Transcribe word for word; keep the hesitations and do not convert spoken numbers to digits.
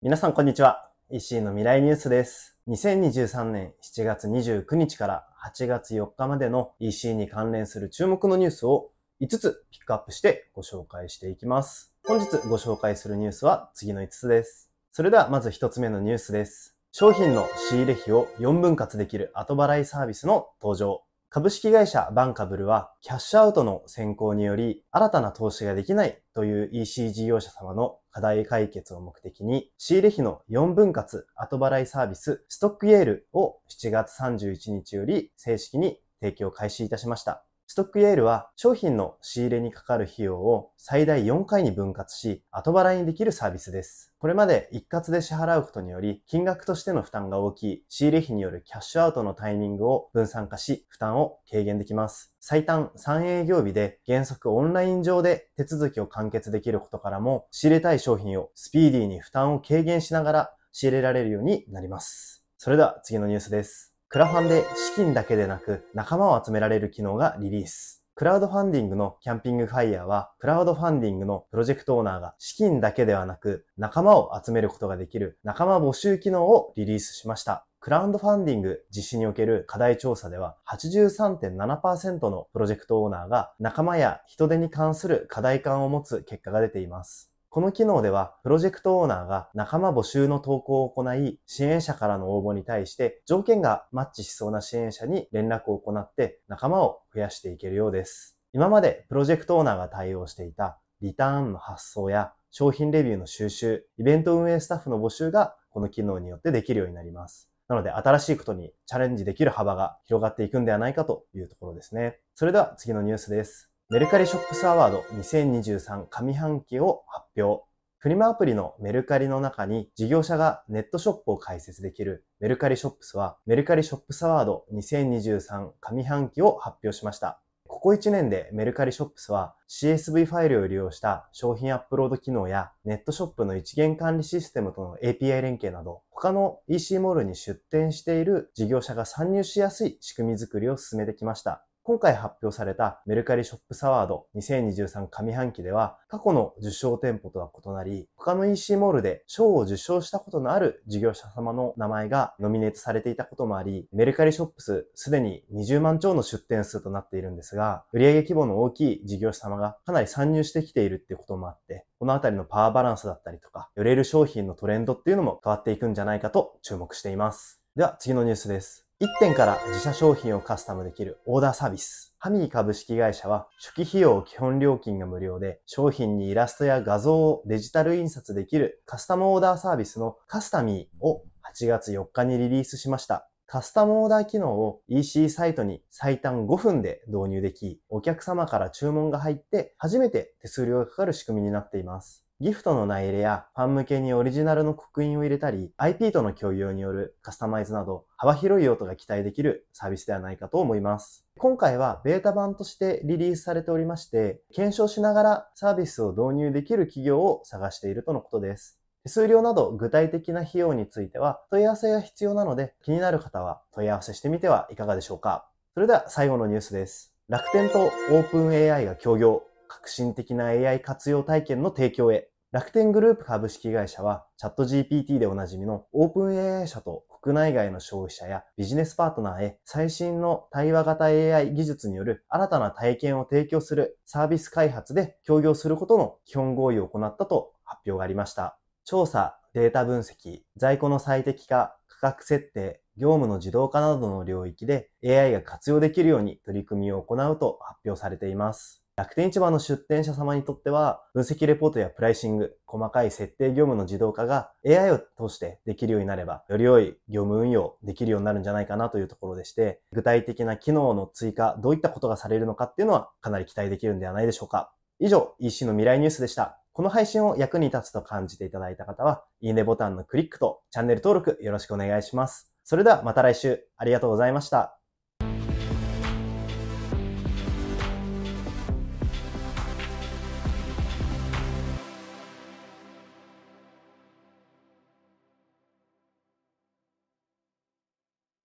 皆さんこんにちは。石井の未来ニュースです。にせんにじゅうさんねんしちがつにじゅうくにちからはちがつよっかまでの イーシー に関連する注目のニュースをいつつピックアップしてご紹介していきます。本日ご紹介するニュースは次のいつつです。それではまずひとつめのニュースです。商品の仕入れ費をよんぶんかつできる後払いサービスの登場。株式会社バンカブルはキャッシュアウトの先行により新たな投資ができないという イーシー 事業者様の課題解決を目的に仕入れ費のよんぶんかつ後払いサービスストックイエールをしちがつさんじゅういちにちより正式に提供開始いたしました。ストックイエールは商品の仕入れにかかる費用を最大よんかいに分割し後払いにできるサービスです。これまで一括で支払うことにより金額としての負担が大きい仕入れ費によるキャッシュアウトのタイミングを分散化し負担を軽減できます。最短さんえいぎょうびで原則オンライン上で手続きを完結できることからも仕入れたい商品をスピーディーに負担を軽減しながら仕入れられるようになります。それでは次のニュースです。クラファンで資金だけでなく仲間を集められる機能がリリース。クラウドファンディングのキャンピングファイヤーはクラウドファンディングのプロジェクトオーナーが資金だけではなく仲間を集めることができる仲間募集機能をリリースしました。クラウドファンディング実施における課題調査では はちじゅうさんてんななパーセント のプロジェクトオーナーが仲間や人手に関する課題感を持つ結果が出ています。この機能では、プロジェクトオーナーが仲間募集の投稿を行い、支援者からの応募に対して、条件がマッチしそうな支援者に連絡を行って、仲間を増やしていけるようです。今までプロジェクトオーナーが対応していた、リターンの発送や商品レビューの収集、イベント運営スタッフの募集が、この機能によってできるようになります。なので、新しいことにチャレンジできる幅が広がっていくんではないかというところですね。それでは次のニュースです。メルカリショップスアワードにせんにじゅうさん上半期を発表。フリマアプリのメルカリの中に事業者がネットショップを開設できるメルカリショップスはメルカリショップスアワードにせんにじゅうさん上半期を発表しました。ここいちねんでメルカリショップスは シーエスブイ ファイルを利用した商品アップロード機能やネットショップの一元管理システムとの エーピーアイ 連携など他の イーシー モールに出店している事業者が参入しやすい仕組み作りを進めてきました。今回発表されたメルカリショップスアワードにせんにじゅうさん上半期では過去の受賞店舗とは異なり他の イーシー モールで賞を受賞したことのある事業者様の名前がノミネートされていたこともありメルカリショップスすでににじゅうまんちょうの出店数となっているんですが売上規模の大きい事業者様がかなり参入してきているっていうこともあってこのあたりのパワーバランスだったりとか売れる商品のトレンドっていうのも変わっていくんじゃないかと注目しています。では次のニュースです。いってんから自社商品をカスタムできるオーダーサービス。ハミー株式会社は初期費用基本料金が無料で商品にイラストや画像をデジタル印刷できるカスタムオーダーサービスのカスタミーをはちがつよっかにリリースしました。カスタムオーダー機能を イーシー サイトに最短ごふんで導入でき、お客様から注文が入って初めて手数料がかかる仕組みになっています。ギフトの内入れやファン向けにオリジナルの刻印を入れたり、アイピー との共有によるカスタマイズなど幅広い用途が期待できるサービスではないかと思います。今回はベータ版としてリリースされておりまして、検証しながらサービスを導入できる企業を探しているとのことです。手数料など具体的な費用については問い合わせが必要なので、気になる方は問い合わせしてみてはいかがでしょうか。それでは最後のニュースです。楽天と オープンエーアイ が協業。革新的な エーアイ 活用体験の提供へ。楽天グループ株式会社は チャットジーピーティー でおなじみの オープンエーアイ 社と国内外の消費者やビジネスパートナーへ最新の対話型 エーアイ 技術による新たな体験を提供するサービス開発で協業することの基本合意を行ったと発表がありました。調査、データ分析、在庫の最適化、価格設定、業務の自動化などの領域で エーアイ が活用できるように取り組みを行うと発表されています。楽天市場の出店者様にとっては、分析レポートやプライシング、細かい設定業務の自動化が エーアイ を通してできるようになれば、より良い業務運用できるようになるんじゃないかなというところでして、具体的な機能の追加、どういったことがされるのかっていうのはかなり期待できるんではないでしょうか。以上、イーシー の未来ニュースでした。この配信を役に立つと感じていただいた方は、いいねボタンのクリックとチャンネル登録よろしくお願いします。それではまた来週、ありがとうございました。